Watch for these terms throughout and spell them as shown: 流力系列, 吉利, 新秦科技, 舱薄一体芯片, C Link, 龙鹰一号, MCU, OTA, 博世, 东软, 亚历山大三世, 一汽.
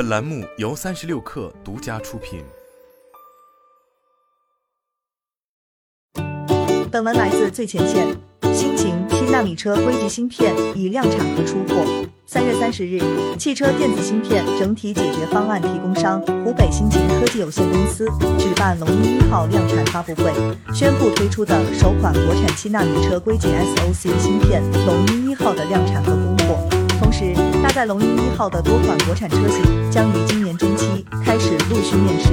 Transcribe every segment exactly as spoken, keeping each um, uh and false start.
本栏目由三十六氪独家出品。本文来自最前线。新秦七纳米车硅基芯片已量产和出货。三月三十日，汽车电子芯片整体解决方案提供商湖北新秦科技有限公司举办龙鹰一号量产发布会，宣布推出的首款国产七纳米车硅基 S O C 芯片龙鹰一号的量产和供货。同时，搭载龙鹰一号的多款国产车型将于今年中期开始陆续面世。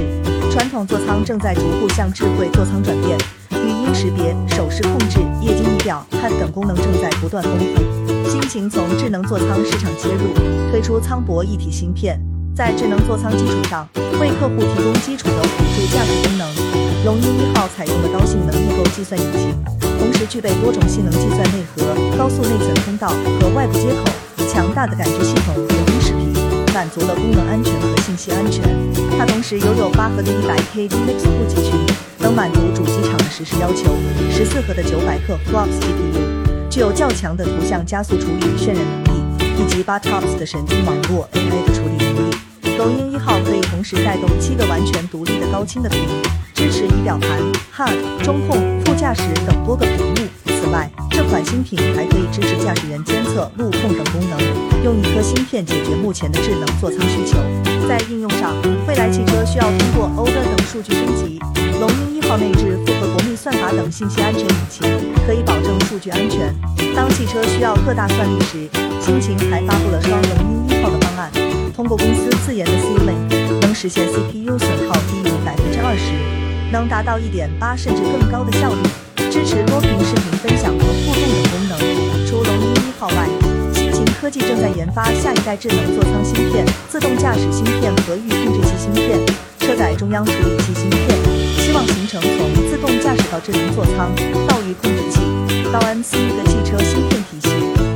传统座舱正在逐步向智慧座舱转变，语音识别、手势控制、液晶仪表和等功能正在不断丰富。新秦从智能座舱市场切入，推出舱薄一体芯片，在智能座舱基础上，为客户提供基础的辅助驾驶功能。龙鹰一号采用了高性能异构计算引擎，同时具备多种性能计算内核、高速内存通道和外部接口。强大的感知系统和硬实皮满足了功能安全和信息安全。它同时拥有八核的 一百 K D N I P S 布集群，能满足主机厂的实时要求，十四核的 九百 K F L O P S G P U， 具有较强的图像加速处理与渲染能力，以及 八 T O P S 的神经网络 A I 的处理能力。龙鹰一号可以同时带动七个完全独立的高清的屏幕，支持仪表盘、H U D、中控、副驾驶等多个屏幕。此外，这款新品还可以支持驾驶员监测、路控等功能，用一颗芯片解决目前的智能座舱需求。在应用上，未来汽车需要通过 O T A 等数据升级，龙鹰一号内置复合国密算法等信息安全引擎，可以保证数据安全。当汽车需要各大算力时，新秦还发布了双龙鹰一号的方案，通过公司自研的 C Link 能实现 C P U 损耗低于 百分之二十， 能达到 一点八 甚至更高的效率。支持多屏视频分享和互动等功能。除龙鹰一号外，新秦科技正在研发下一代智能座舱芯片、自动驾驶芯片和域控制器芯片、车载中央处理器芯片，希望形成从自动驾驶到智能座舱、到域控制器、到 M C U 的汽车芯片体系。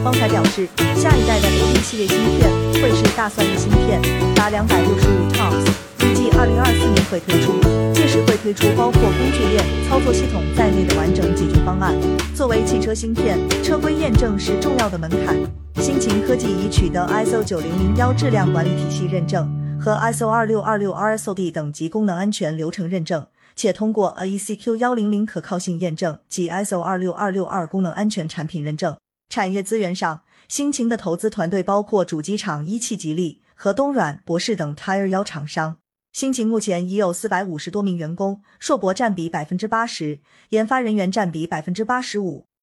方才表示，下一代的流力系列芯片会是大算力芯片，达两百六十五 T O P S。预计二零二四年会推出，届时会推出包括工具链、操作系统在内的完整解决方案。作为汽车芯片，车规验证是重要的门槛。新秦科技已取得 I S O 九零零一 质量管理体系认证和 I S O 二六二六 R A S I L 等级功能安全流程认证，且通过 A E C Q 一零零可靠性验证及 I S O 二六二六 R 功能安全产品认证。产业资源上，新秦的投资团队包括主机厂一汽、吉利和东软、博世等 Tier 一 厂商。新秦目前已有四百五十多名员工，硕博占比 百分之八十，研发人员占比 百分之八十五，